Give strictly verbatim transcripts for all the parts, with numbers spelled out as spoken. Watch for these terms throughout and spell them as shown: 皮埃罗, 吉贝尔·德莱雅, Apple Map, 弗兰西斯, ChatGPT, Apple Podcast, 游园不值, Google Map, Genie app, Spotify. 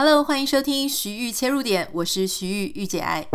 Hello， 欢迎收听徐豫切入点，我是徐豫豫姐爱。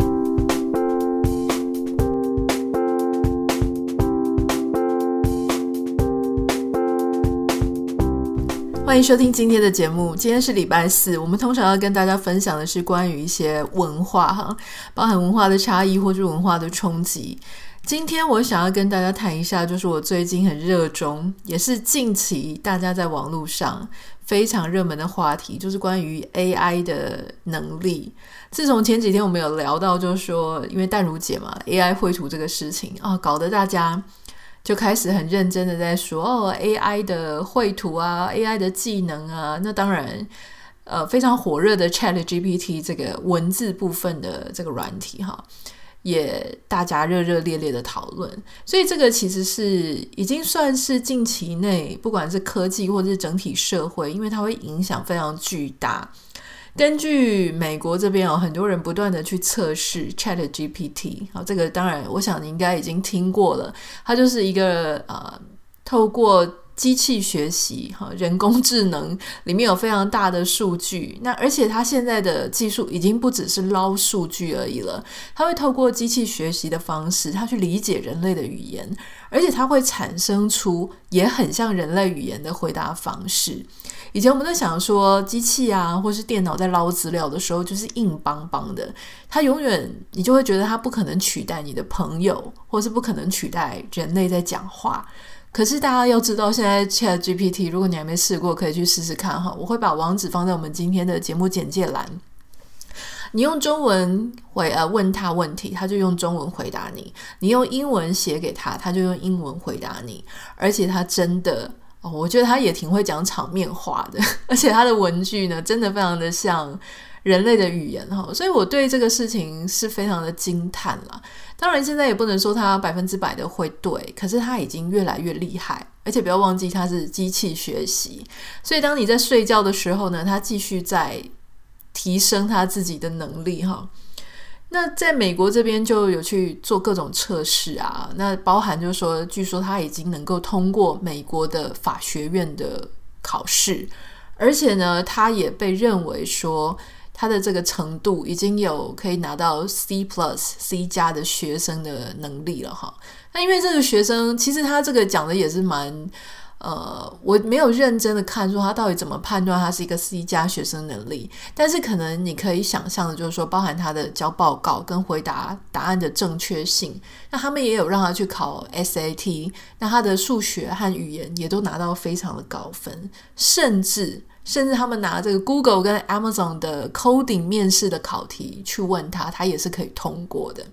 欢迎收听今天的节目，今天是礼拜四，我们通常要跟大家分享的是关于一些文化，包含文化的差异或是文化的冲击。今天我想要跟大家谈一下，就是我最近很热衷，也是近期大家在网络上非常热门的话题，就是关于 A I 的能力。自从前几天我们有聊到，就是说因为淡如姐嘛 A I 绘图这个事情、哦、搞得大家就开始很认真的在说、哦、A I 的绘图啊 A I 的技能啊，那当然呃，非常火热的 ChatGPT 这个文字部分的这个软体哈，也大家热热烈烈的讨论，所以这个其实是已经算是近期内不管是科技或是整体社会，因为它会影响非常巨大。根据美国这边、哦、很多人不断的去测试 ChatGPT、哦、这个当然我想你应该已经听过了，它就是一个呃，透过机器学习、哦、人工智能里面有非常大的数据，那而且它现在的技术已经不只是捞数据而已了，它会透过机器学习的方式，它去理解人类的语言，而且它会产生出也很像人类语言的回答方式。以前我们在想说机器啊或是电脑在捞资料的时候就是硬邦邦的，它永远你就会觉得它不可能取代你的朋友，或是不可能取代人类在讲话。可是大家要知道，现在 ChatGPT 如果你还没试过可以去试试看哈，我会把网址放在我们今天的节目简介栏，你用中文回、呃、问他问题，他就用中文回答你，你用英文写给他，他就用英文回答你，而且他真的、哦、我觉得他也挺会讲场面话的，而且他的文句呢真的非常的像人类的语言，所以我对这个事情是非常的惊叹啦。当然现在也不能说它百分之百的会对，可是它已经越来越厉害，而且不要忘记它是机器学习，所以当你在睡觉的时候呢，它继续在提升它自己的能力。那在美国这边就有去做各种测试啊，那包含就是说据说它已经能够通过美国的法学院的考试，而且呢它也被认为说他的这个程度已经有可以拿到 C plus C 加的学生的能力了哈。那因为这个学生其实他这个讲的也是蛮呃，我没有认真的看说他到底怎么判断他是一个 C 加学生能力，但是可能你可以想象的就是说包含他的交报告跟回答答案的正确性，那他们也有让他去考 S A T， 那他的数学和语言也都拿到非常的高分，甚至甚至他们拿这个 Google 跟 Amazon 的 coding 面试的考题去问他，他也是可以通过的，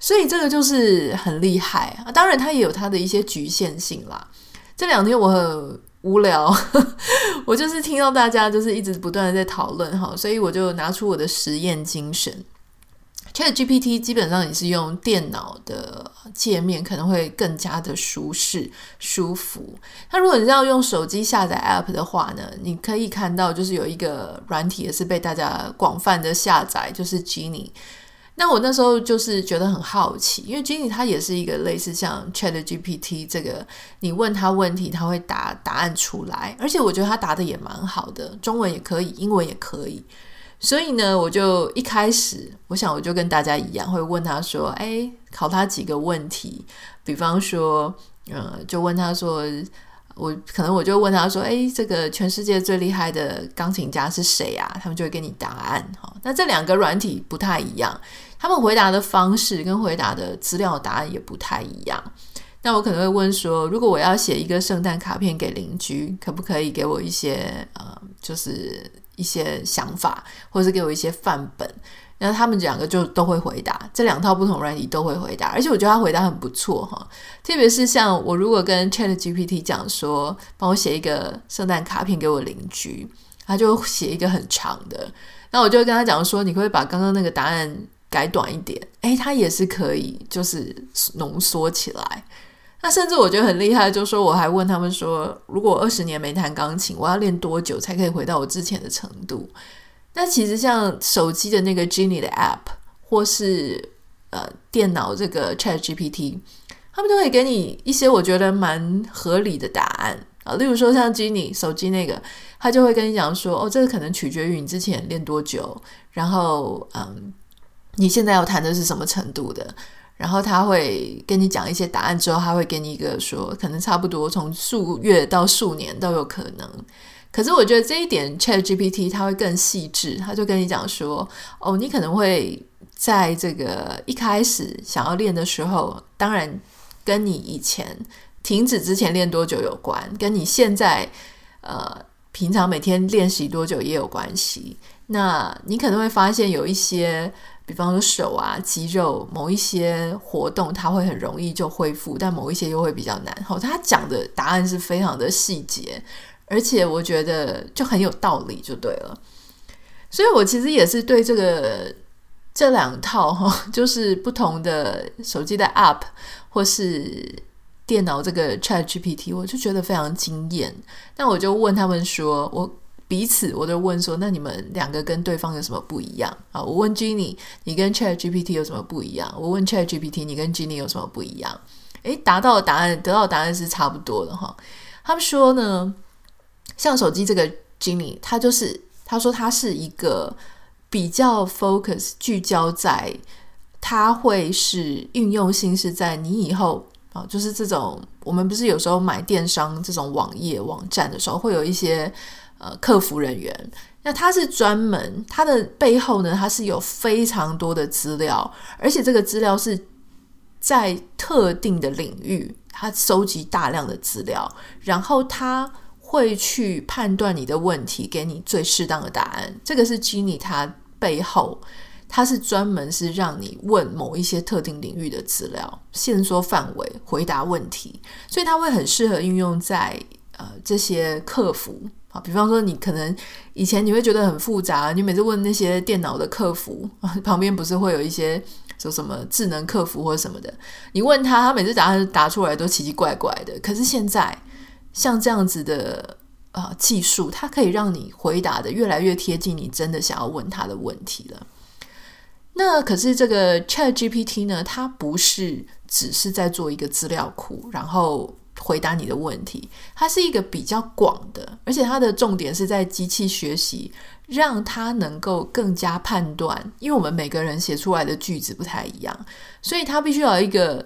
所以这个就是很厉害、啊、当然他也有他的一些局限性啦。这两天我很无聊我就是听到大家就是一直不断的在讨论，所以我就拿出我的实验精神。 ChatGPT 基本上你是用电脑的界面可能会更加的舒适舒服，那如果你要用手机下载 App 的话呢，你可以看到就是有一个软体也是被大家广泛的下载，就是 Genie。 那我那时候就是觉得很好奇，因为 Genie 它也是一个类似像 ChatGPT 这个你问它问题它会答答案出来，而且我觉得它答的也蛮好的，中文也可以英文也可以，所以呢我就一开始我想我就跟大家一样会问他说哎，考他几个问题，比方说呃，就问他说我可能我就问他说哎，这个全世界最厉害的钢琴家是谁啊，他们就会给你答案、哦、那这两个软体不太一样，他们回答的方式跟回答的资料答案也不太一样，那我可能会问说如果我要写一个圣诞卡片给邻居，可不可以给我一些呃，就是一些想法，或是给我一些范本，那他们两个就都会回答，这两套不同软体都会回答，而且我觉得他回答很不错哈，特别是像我如果跟 ChatGPT 讲说帮我写一个圣诞卡片给我邻居，他就写一个很长的，那我就跟他讲说你可不可以把刚刚那个答案改短一点，诶他也是可以就是浓缩起来。那甚至我觉得很厉害，就是说我还问他们说如果二十年没弹钢琴我要练多久才可以回到我之前的程度。那其实像手机的那个 Genie 的 app 或是呃电脑这个 ChatGPT， 他们都可以给你一些我觉得蛮合理的答案，啊，例如说像 Genie 手机那个，他就会跟你讲说，哦，这个可能取决于你之前练多久，然后嗯，你现在要弹的是什么程度的，然后他会跟你讲一些答案之后，他会给你一个说可能差不多从数月到数年都有可能。可是我觉得这一点 ChatGPT 它会更细致，他就跟你讲说，哦，你可能会在这个一开始想要练的时候，当然跟你以前停止之前练多久有关，跟你现在呃平常每天练习多久也有关系。那你可能会发现有一些比方说手啊肌肉某一些活动它会很容易就恢复，但某一些又会比较难。哦，他讲的答案是非常的细节，而且我觉得就很有道理就对了。所以我其实也是对这个这两套，哦，就是不同的手机的 App 或是电脑这个 ChatGPT 我就觉得非常惊艳。那我就问他们说，我彼此我都问说，那你们两个跟对方有什么不一样啊？我问 Genie 你跟 ChatGPT 有什么不一样，我问 ChatGPT 你跟 Genie 有什么不一样，诶，达到的答案得到的答案是差不多的哈。他们说呢，像手机这个 Genie 他就是他说他是一个比较 focus 聚焦在，他会是运用性是在你以后啊，就是这种我们不是有时候买电商这种网页网站的时候会有一些呃，客服人员，那他是专门，他的背后呢，他是有非常多的资料，而且这个资料是在特定的领域，他收集大量的资料，然后他会去判断你的问题，给你最适当的答案。这个是 Genie 他背后，他是专门是让你问某一些特定领域的资料，限缩范围回答问题，所以他会很适合运用在呃这些客服。好，比方说你可能以前你会觉得很复杂，你每次问那些电脑的客服，旁边不是会有一些说什么智能客服或什么的，你问他，他每次答案答出来都奇奇怪怪的。可是现在像这样子的、呃、技术，它可以让你回答的越来越贴近你真的想要问他的问题了。那可是这个 ChatGPT 呢，它不是只是在做一个资料库然后回答你的问题，它是一个比较广的，而且它的重点是在机器学习，让它能够更加判断，因为我们每个人写出来的句子不太一样，所以它必须要有一个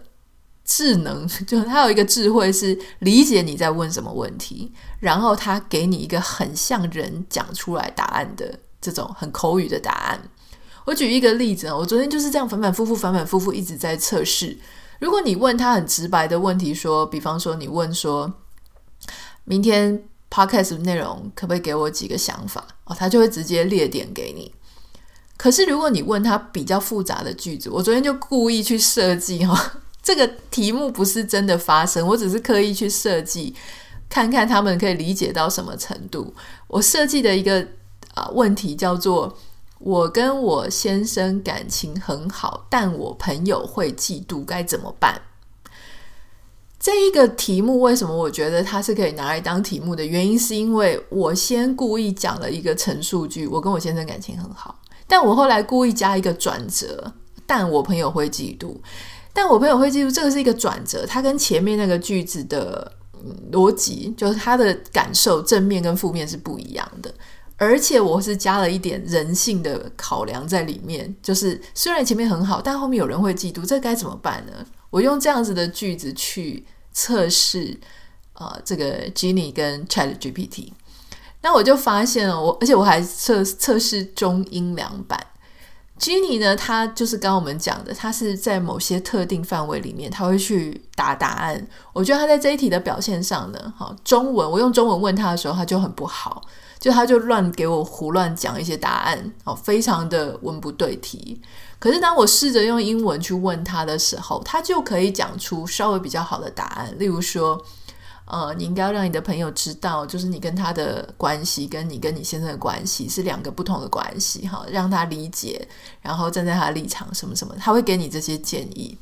智能，就是它有一个智慧是理解你在问什么问题，然后它给你一个很像人讲出来答案的这种很口语的答案。我举一个例子，我昨天就是这样反反复复反反复复一直在测试。如果你问他很直白的问题说，比方说你问说明天 podcast 内容可不可以给我几个想法，哦，他就会直接列点给你。可是如果你问他比较复杂的句子，我昨天就故意去设计，哦，这个题目不是真的发生，我只是刻意去设计看看他们可以理解到什么程度。我设计的一个、呃、问题叫做，我跟我先生感情很好，但我朋友会嫉妒该怎么办。这一个题目为什么我觉得它是可以拿来当题目的原因，是因为我先故意讲了一个陈述句，我跟我先生感情很好，但我后来故意加一个转折，但我朋友会嫉妒。但我朋友会嫉妒这个是一个转折，它跟前面那个句子的逻辑，就是它的感受正面跟负面是不一样的，而且我是加了一点人性的考量在里面，就是虽然前面很好，但后面有人会嫉妒，这该怎么办呢？我用这样子的句子去测试、呃、这个 Genie 跟 ChatGPT。 那我就发现了，我而且我还 测, 测试中英两版。 Genie 呢，它就是刚刚我们讲的，它是在某些特定范围里面它会去打答案。我觉得它在这一题的表现上呢，中文我用中文问它的时候它就很不好，就他就乱给我胡乱讲一些答案，哦，非常的文不对题。可是当我试着用英文去问他的时候，他就可以讲出稍微比较好的答案。例如说呃，你应该要让你的朋友知道，就是你跟他的关系跟你跟你先生的关系是两个不同的关系，哦，让他理解，然后站在他的立场什么什么，他会给你这些建议。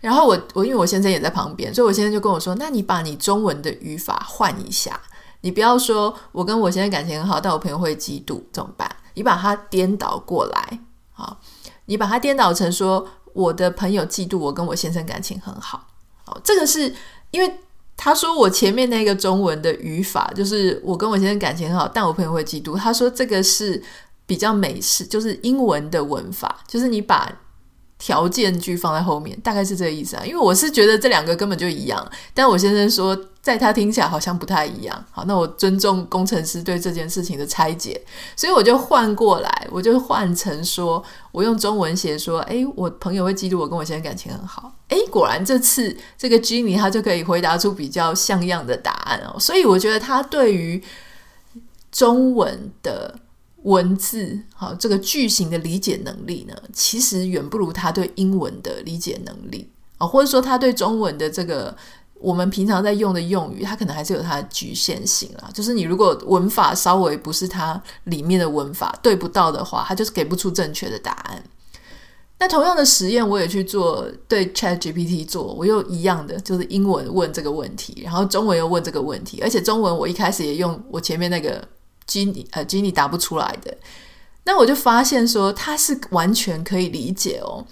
然后我我因为我先生也在旁边，所以我先生就跟我说，那你把你中文的语法换一下，你不要说我跟我现在感情很好，但我朋友会嫉妒怎么办，你把它颠倒过来。好，你把它颠倒成说，我的朋友嫉妒我跟我先生感情很好。好，这个是因为他说我前面那个中文的语法，就是我跟我先生感情很好，但我朋友会嫉妒。他说这个是比较美式，就是英文的文法，就是你把条件句放在后面，大概是这个意思啊。因为我是觉得这两个根本就一样，但我先生说在他听起来好像不太一样。好，那我尊重工程师对这件事情的拆解，所以我就换过来，我就换成说我用中文写说，诶，我朋友会嫉妒我跟我先生感情很好。诶，果然这次这个 Genie 他就可以回答出比较像样的答案哦。所以我觉得他对于中文的文字，好，这个句型的理解能力呢，其实远不如他对英文的理解能力，哦，或者说他对中文的这个我们平常在用的用语，他可能还是有他的局限性啦。就是你如果文法稍微不是他里面的文法对不到的话，他就是给不出正确的答案。那同样的实验我也去做，对 ChatGPT 做，我又一样的，就是英文问这个问题，然后中文又问这个问题，而且中文我一开始也用我前面那个Genie，呃Genie答不出来的，那我就发现说他是完全可以理解哦，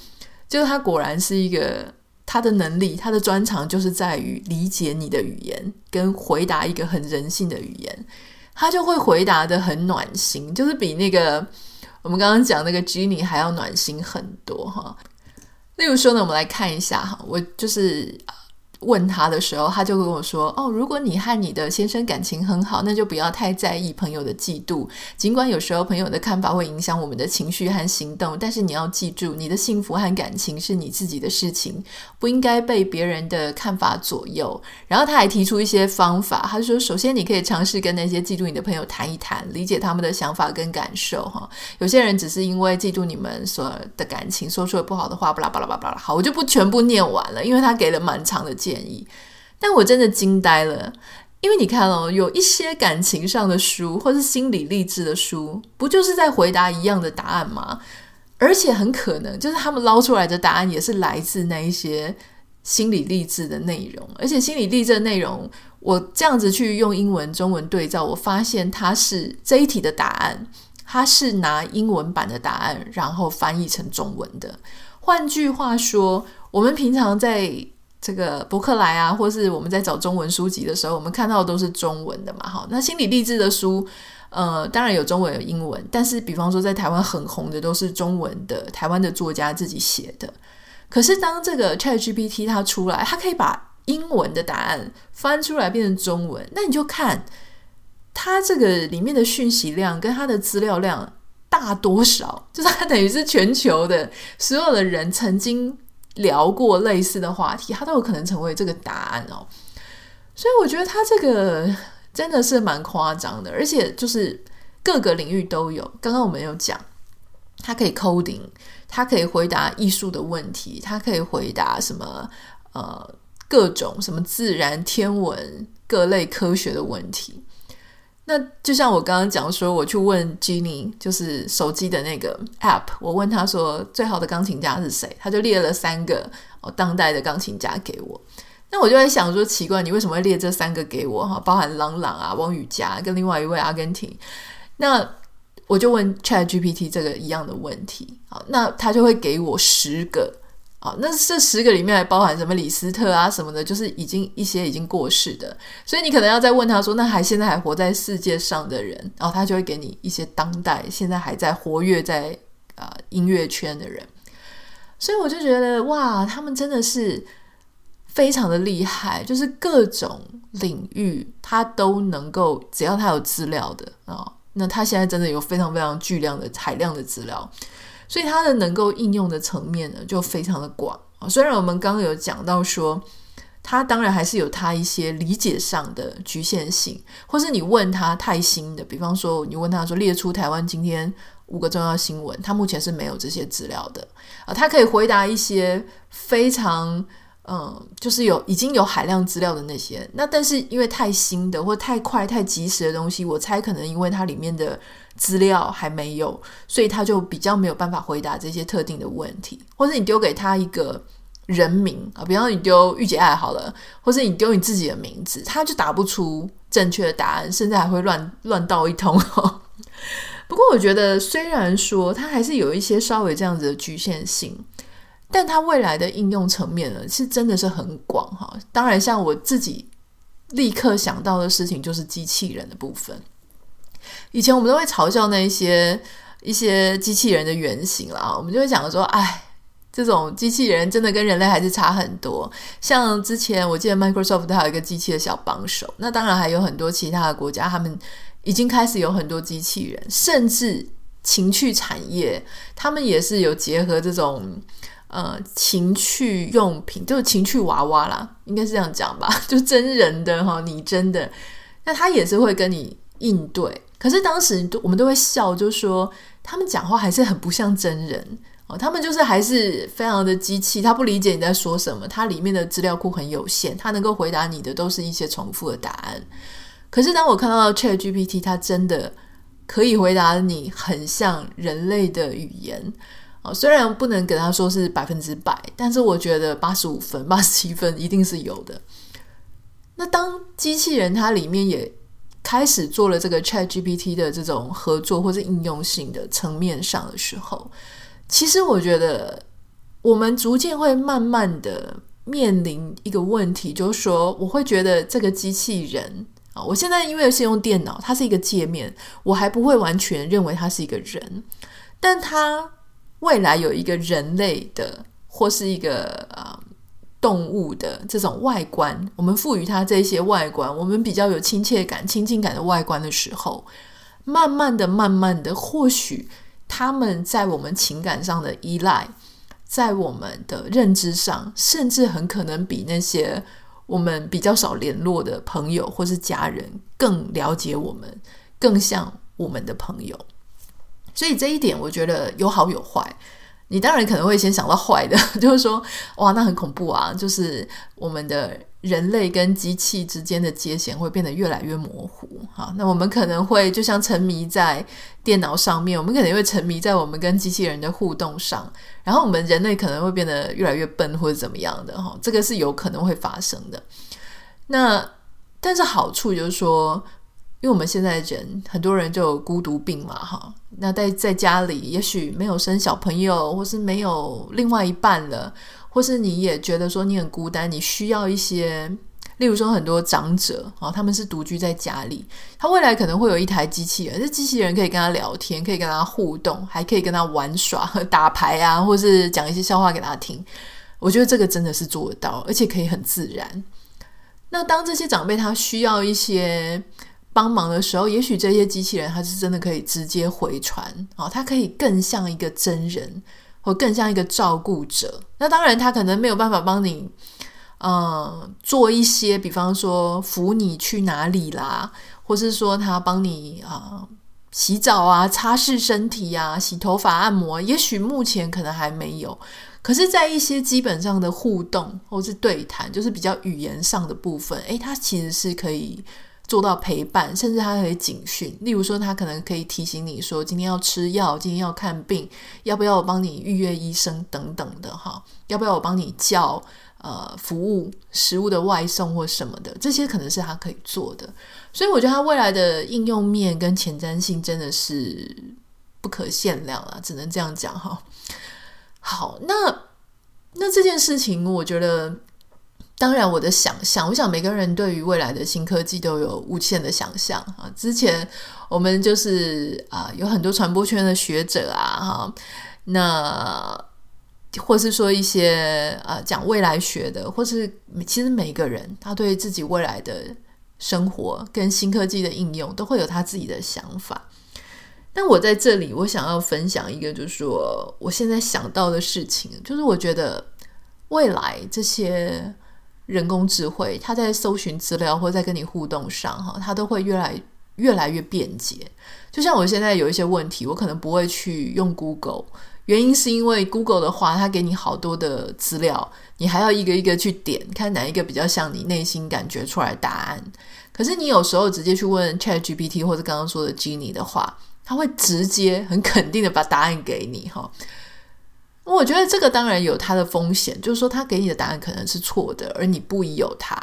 就是他果然是一个，他的能力，他的专长就是在于理解你的语言跟回答一个很人性的语言，他就会回答的很暖心，就是比那个我们刚刚讲那个 Genie 还要暖心很多哈。例如说呢，我们来看一下哈，我就是问他的时候，他就跟我说，哦，如果你和你的先生感情很好，那就不要太在意朋友的嫉妒，尽管有时候朋友的看法会影响我们的情绪和行动，但是你要记住，你的幸福和感情是你自己的事情，不应该被别人的看法左右。然后他还提出一些方法，他说首先你可以尝试跟那些嫉妒你的朋友谈一谈，理解他们的想法跟感受，有些人只是因为嫉妒你们所的感情说出了不好的话，巴拉巴拉巴拉。好，我就不全部念完了，因为他给了蛮长的建议，但我真的惊呆了，因为你看哦，有一些感情上的书或是心理励志的书，不就是在回答一样的答案吗？而且很可能就是他们捞出来的答案也是来自那一些心理励志的内容，而且心理励志的内容我这样子去用英文中文对照，我发现它是这一题的答案，它是拿英文版的答案然后翻译成中文的。换句话说，我们平常在这个博客来啊，或是我们在找中文书籍的时候，我们看到的都是中文的嘛。好，那心理励志的书呃，当然有中文有英文，但是比方说在台湾很红的都是中文的，台湾的作家自己写的。可是当这个 ChatGPT 它出来，它可以把英文的答案翻出来变成中文，那你就看它这个里面的讯息量跟它的资料量大多少，就是它等于是全球的所有的人曾经聊过类似的话题，它都有可能成为这个答案哦。所以我觉得它这个真的是蛮夸张的，而且就是各个领域都有。刚刚我们有讲，它可以 coding， 它可以回答艺术的问题，它可以回答什么呃各种什么自然天文各类科学的问题。那就像我刚刚讲说，我去问 Genie， 就是手机的那个 app， 我问他说最好的钢琴家是谁，他就列了三个、哦、当代的钢琴家给我。那我就在想说，奇怪，你为什么会列这三个给我，包含郎朗啊、王羽佳跟另外一位阿根廷。那我就问 ChatGPT 这个一样的问题，那他就会给我十个、哦、那这十个里面还包含什么李斯特啊什么的，就是已经一些已经过世的，所以你可能要再问他说，那还现在还活在世界上的人，然后他就会给你一些当代现在还在活跃在、呃、音乐圈的人。所以我就觉得哇，他们真的是非常的厉害，就是各种领域他都能够，只要他有资料的、哦、那他现在真的有非常非常巨量的海量的资料，所以他的能够应用的层面呢就非常的广。虽然我们刚刚有讲到说他当然还是有他一些理解上的局限性，或是你问他太新的，比方说你问他说列出台湾今天五个重要新闻，他目前是没有这些资料的、啊、他可以回答一些非常嗯，就是有已经有海量资料的那些。那但是因为太新的或太快太及时的东西，我猜可能因为它里面的资料还没有，所以它就比较没有办法回答这些特定的问题。或者你丢给他一个人名啊，比方你丢御姐爱好了，或是你丢你自己的名字，他就打不出正确的答案，甚至还会乱乱道一通哦。不过我觉得虽然说它还是有一些稍微这样子的局限性，但它未来的应用层面呢，是真的是很广哈。当然像我自己立刻想到的事情就是机器人的部分。以前我们都会嘲笑那一些一些机器人的原型啦，我们就会讲说，哎，这种机器人真的跟人类还是差很多。像之前我记得 Microsoft 它有一个机器的小帮手，那当然还有很多其他的国家他们已经开始有很多机器人，甚至情趣产业他们也是有结合这种呃，情趣用品，就是情趣娃娃啦，应该是这样讲吧，就真人的哈，拟真的，那他也是会跟你应对。可是当时我们都会笑，就说他们讲话还是很不像真人哦，他们就是还是非常的机器，他不理解你在说什么，他里面的资料库很有限，他能够回答你的都是一些重复的答案。可是当我看到 ChatGPT 他真的可以回答你很像人类的语言，虽然不能给他说是百分之百，但是我觉得八十五分八十七分一定是有的。那当机器人它里面也开始做了这个 ChatGPT 的这种合作或是应用性的层面上的时候，其实我觉得我们逐渐会慢慢的面临一个问题，就是说我会觉得这个机器人，我现在因为是用电脑，它是一个界面，我还不会完全认为它是一个人，但它未来有一个人类的或是一个、呃、动物的这种外观，我们赋予它这些外观，我们比较有亲切感亲近感的外观的时候，慢慢的慢慢的或许他们在我们情感上的依赖，在我们的认知上，甚至很可能比那些我们比较少联络的朋友或是家人更了解我们，更像我们的朋友。所以这一点我觉得有好有坏，你当然可能会先想到坏的，就是说哇那很恐怖啊，就是我们的人类跟机器之间的界限会变得越来越模糊。好，那我们可能会就像沉迷在电脑上面，我们可能会沉迷在我们跟机器人的互动上，然后我们人类可能会变得越来越笨或者怎么样的，这个是有可能会发生的。那但是好处就是说，因为我们现在人很多人就有孤独病嘛，哈，那 在, 在家里也许没有生小朋友，或是没有另外一半了，或是你也觉得说你很孤单，你需要一些，例如说很多长者他们是独居在家里，他未来可能会有一台机器人，这机器人可以跟他聊天，可以跟他互动，还可以跟他玩耍打牌啊，或是讲一些笑话给他听。我觉得这个真的是做得到，而且可以很自然。那当这些长辈他需要一些帮忙的时候，也许这些机器人它是真的可以直接回传、哦、它可以更像一个真人，或更像一个照顾者。那当然它可能没有办法帮你、呃、做一些比方说扶你去哪里啦，或是说它帮你、呃、洗澡啊，擦拭身体啊，洗头发按摩，也许目前可能还没有。可是在一些基本上的互动或是对谈，就是比较语言上的部分，诶，它其实是可以做到陪伴，甚至他可以警讯，例如说他可能可以提醒你说今天要吃药，今天要看病，要不要我帮你预约医生等等的哈，要不要我帮你叫、呃、服务食物的外送或什么的，这些可能是他可以做的。所以我觉得他未来的应用面跟前瞻性真的是不可限量啦，只能这样讲哈。好，那那这件事情我觉得当然我的想象，我想每个人对于未来的新科技都有无限的想象啊。之前我们就是啊、呃，有很多传播圈的学者啊，哈，那或是说一些啊、呃、讲未来学的，或是其实每个人他对自己未来的生活跟新科技的应用都会有他自己的想法。但我在这里我想要分享一个，就是说我现在想到的事情，就是我觉得未来这些人工智慧它在搜寻资料或在跟你互动上，它都会越来越来越便捷。就像我现在有一些问题我可能不会去用 Google， 原因是因为 Google 的话它给你好多的资料，你还要一个一个去点看哪一个比较像你内心感觉出来的答案。可是你有时候直接去问 ChatGPT 或者刚刚说的 Genie 的话，它会直接很肯定的把答案给你。好，我觉得这个当然有它的风险，就是说它给你的答案可能是错的，而你不疑有它。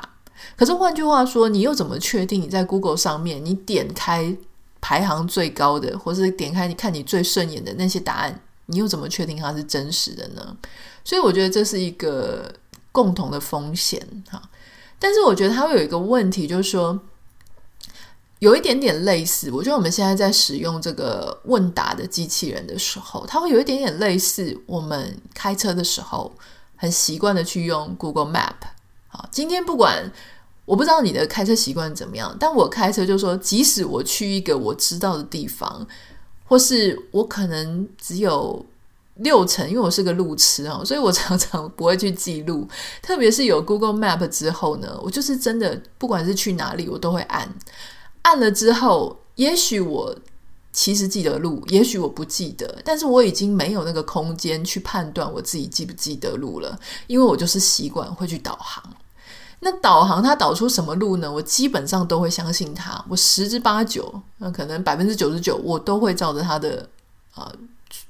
可是换句话说，你又怎么确定你在 Google 上面你点开排行最高的，或是点开你看你最顺眼的那些答案，你又怎么确定它是真实的呢？所以我觉得这是一个共同的风险。但是我觉得它会有一个问题，就是说有一点点类似，我觉得我们现在在使用这个问答的机器人的时候，它会有一点点类似我们开车的时候很习惯的去用 Google Map。 好，今天不管我不知道你的开车习惯怎么样，但我开车就说，即使我去一个我知道的地方，或是我可能只有六成，因为我是个路痴，所以我常常不会去记录，特别是有 Google Map 之后呢，我就是真的不管是去哪里我都会按按了之后，也许我其实记得路，也许我不记得，但是我已经没有那个空间去判断我自己记不记得路了，因为我就是习惯会去导航。那导航它导出什么路呢？我基本上都会相信它，我十之八九，可能百分之九十九，我都会照着它的呃，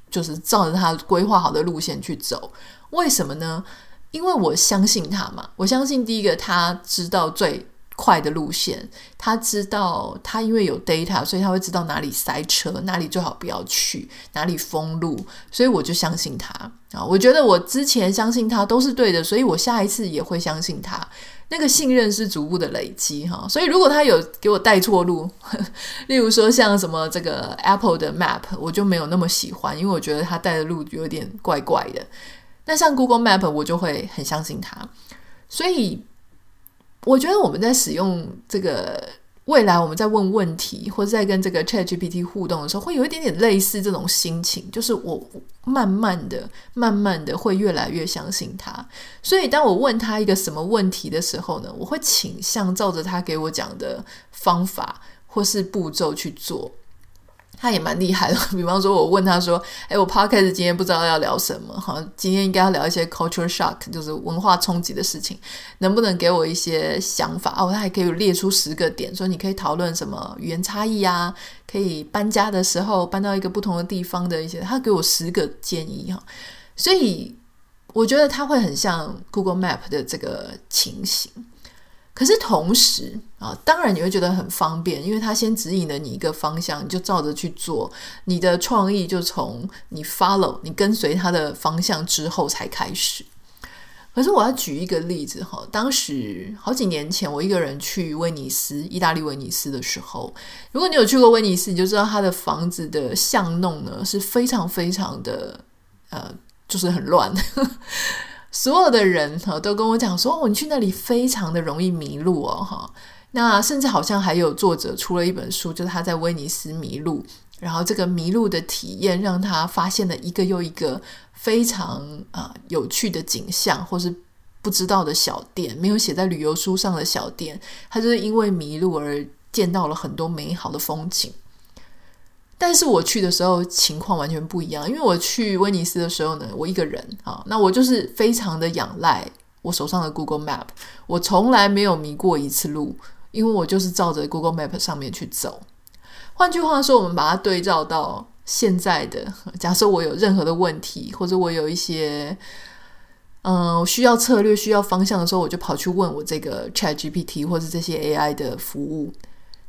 就是照着它规划好的路线去走。为什么呢？因为我相信它嘛，我相信第一个，它知道最快的路线，他知道，他因为有 data， 所以他会知道哪里塞车，哪里最好不要去，哪里封路，所以我就相信他啊。我觉得我之前相信他都是对的，所以我下一次也会相信他。那个信任是逐步的累积哈，所以如果他有给我带错路，例如说像什么这个 Apple 的 Map， 我就没有那么喜欢，因为我觉得他带的路有点怪怪的。那像 Google Map， 我就会很相信他，所以。我觉得我们在使用这个未来我们在问问题或者在跟这个 ChatGPT 互动的时候，会有一点点类似这种心情，就是我慢慢的慢慢的会越来越相信它。所以当我问他一个什么问题的时候呢，我会倾向照着他给我讲的方法或是步骤去做。他也蛮厉害的，比方说我问他说，诶，我 podcast 今天不知道要聊什么，好，今天应该要聊一些 culture shock， 就是文化冲击的事情，能不能给我一些想法哦，他还可以列出十个点，说你可以讨论什么语言差异啊，可以搬家的时候搬到一个不同的地方的一些，他给我十个建议。所以我觉得他会很像 Google Map 的这个情形。可是同时啊，当然你会觉得很方便，因为它先指引了你一个方向，你就照着去做，你的创意就从你 follow 你跟随它的方向之后才开始。可是我要举一个例子，当时好几年前我一个人去威尼斯，意大利威尼斯的时候，如果你有去过威尼斯，你就知道它的房子的巷弄呢是非常非常的呃，就是很乱所有的人都跟我讲说，哦，你去那里非常的容易迷路哦。那甚至好像还有作者出了一本书，就是他在威尼斯迷路，然后这个迷路的体验让他发现了一个又一个非常、呃、有趣的景象，或是不知道的小店，没有写在旅游书上的小店，他就是因为迷路而见到了很多美好的风景。但是我去的时候情况完全不一样，因为我去威尼斯的时候呢，我一个人啊，那我就是非常的仰赖我手上的 Google Map， 我从来没有迷过一次路，因为我就是照着 Google Map 上面去走。换句话说，我们把它对照到现在的，假设我有任何的问题，或者我有一些嗯，需要策略需要方向的时候，我就跑去问我这个 ChatGPT 或者这些 A I 的服务，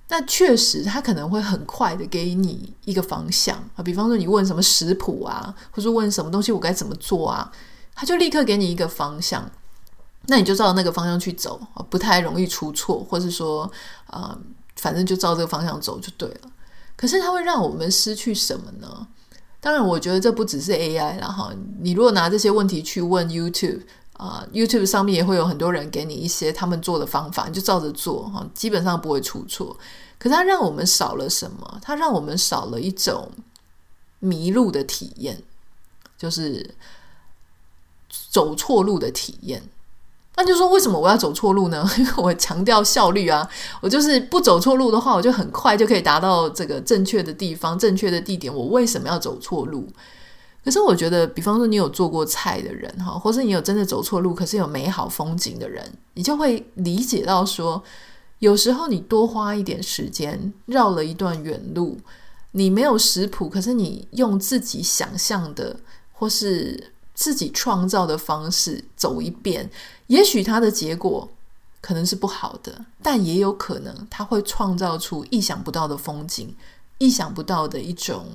那确实它可能会很快的给你一个方向啊，比方说你问什么食谱啊，或者问什么东西我该怎么做啊，它就立刻给你一个方向，那你就照那个方向去走，不太容易出错，或是说、呃、反正就照这个方向走就对了。可是它会让我们失去什么呢？当然我觉得这不只是 A I 啦哈，你如果拿这些问题去问 YouTube，Uh, YouTube 上面也会有很多人给你一些他们做的方法，你就照着做，基本上不会出错。可是它让我们少了什么？它让我们少了一种迷路的体验，就是走错路的体验。那就说为什么我要走错路呢？因为我强调效率啊，我就是不走错路的话，我就很快就可以达到这个正确的地方，正确的地点，我为什么要走错路？可是我觉得，比方说你有做过菜的人，或是你有真的走错路，可是有美好风景的人，你就会理解到说，有时候你多花一点时间，绕了一段远路，你没有食谱，可是你用自己想象的，或是自己创造的方式走一遍，也许它的结果可能是不好的，但也有可能它会创造出意想不到的风景，意想不到的一种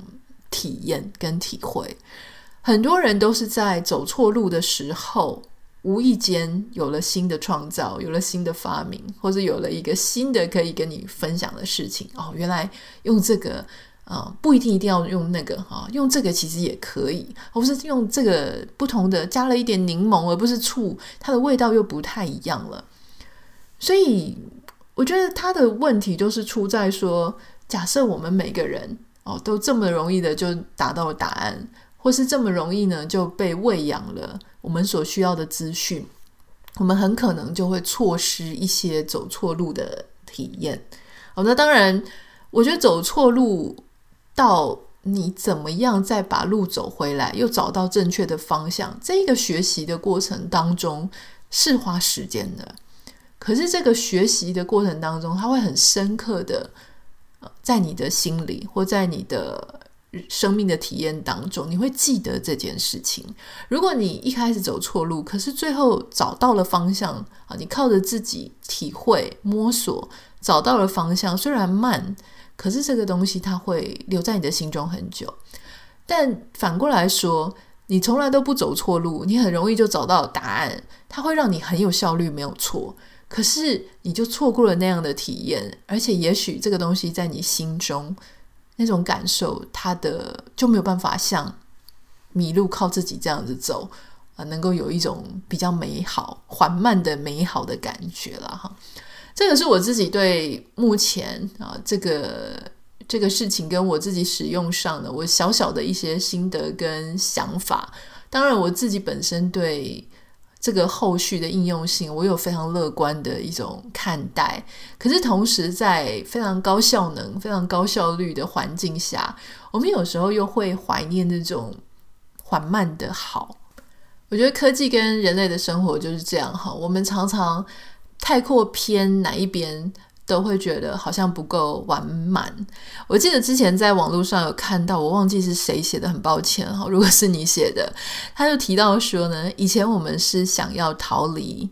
体验跟体会。很多人都是在走错路的时候无意间有了新的创造，有了新的发明，或者有了一个新的可以跟你分享的事情。哦，原来用这个呃、不一定一定要用那个、哦、用这个其实也可以，或是用这个不同的加了一点柠檬而不是醋，它的味道又不太一样了。所以我觉得它的问题就是出在说，假设我们每个人、哦、都这么容易的就达到答案，或是这么容易呢就被喂养了我们所需要的资讯，我们很可能就会错失一些走错路的体验。哦，那当然我觉得走错路到你怎么样再把路走回来，又找到正确的方向，这个学习的过程当中是花时间的，可是这个学习的过程当中，它会很深刻的在你的心里或在你的生命的体验当中，你会记得这件事情。如果你一开始走错路，可是最后找到了方向，你靠着自己体会摸索找到了方向，虽然慢，可是这个东西它会留在你的心中很久。但反过来说，你从来都不走错路，你很容易就找到答案，它会让你很有效率，没有错，可是你就错过了那样的体验，而且也许这个东西在你心中那种感受，它的就没有办法像迷路靠自己这样子走、呃、能够有一种比较美好缓慢的美好的感觉啦哈。这个是我自己对目前、啊、这个这个事情跟我自己使用上的我小小的一些心得跟想法。当然我自己本身对这个后续的应用性，我有非常乐观的一种看待，可是同时在非常高效能非常高效率的环境下，我们有时候又会怀念那种缓慢的好。我觉得科技跟人类的生活就是这样，我们常常太过偏哪一边都会觉得好像不够完满。我记得之前在网络上有看到，我忘记是谁写的，很抱歉如果是你写的，他就提到说呢，以前我们是想要逃离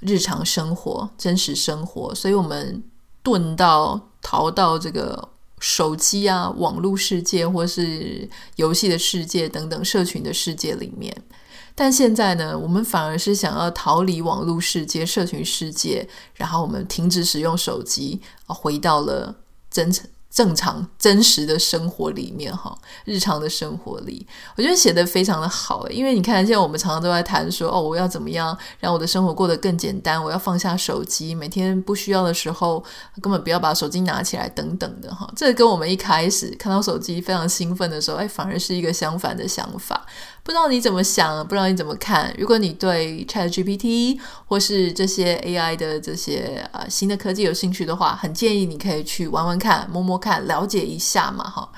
日常生活真实生活，所以我们遁到逃到这个手机啊网络世界或是游戏的世界等等社群的世界里面。但现在呢，我们反而是想要逃离网络世界社群世界，然后我们停止使用手机，回到了真正常真实的生活里面，日常的生活里。我觉得写得非常的好，因为你看现在我们常常都在谈说，哦，我要怎么样让我的生活过得更简单，我要放下手机，每天不需要的时候根本不要把手机拿起来等等的。这个跟我们一开始看到手机非常兴奋的时候，哎，反而是一个相反的想法。不知道你怎么想，不知道你怎么看。如果你对 ChatGPT 或是这些 A I 的这些、呃、新的科技有兴趣的话，很建议你可以去玩玩看摸摸看，了解一下嘛哈。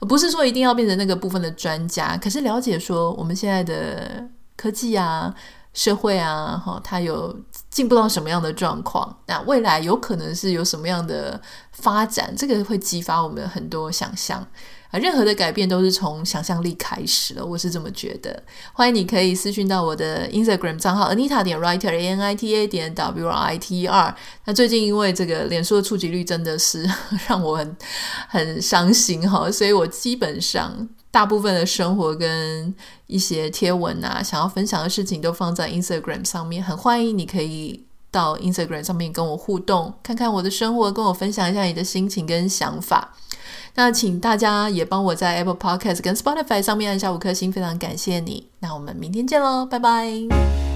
不是说一定要变成那个部分的专家，可是了解说我们现在的科技啊社会啊哈，它有进步到什么样的状况，那未来有可能是有什么样的发展，这个会激发我们很多想象。任何的改变都是从想象力开始了，我是这么觉得。欢迎你可以私讯到我的 Instagram 账号 anita.writer anita.writer。 那最近因为这个脸书的触及率真的是让我很很伤心哈，所以我基本上大部分的生活跟一些贴文啊想要分享的事情都放在 Instagram 上面，很欢迎你可以到 Instagram 上面跟我互动，看看我的生活，跟我分享一下你的心情跟想法。那请大家也帮我在 Apple Podcast 跟 Spotify 上面按下五颗星，非常感谢你。那我们明天见咯，拜拜。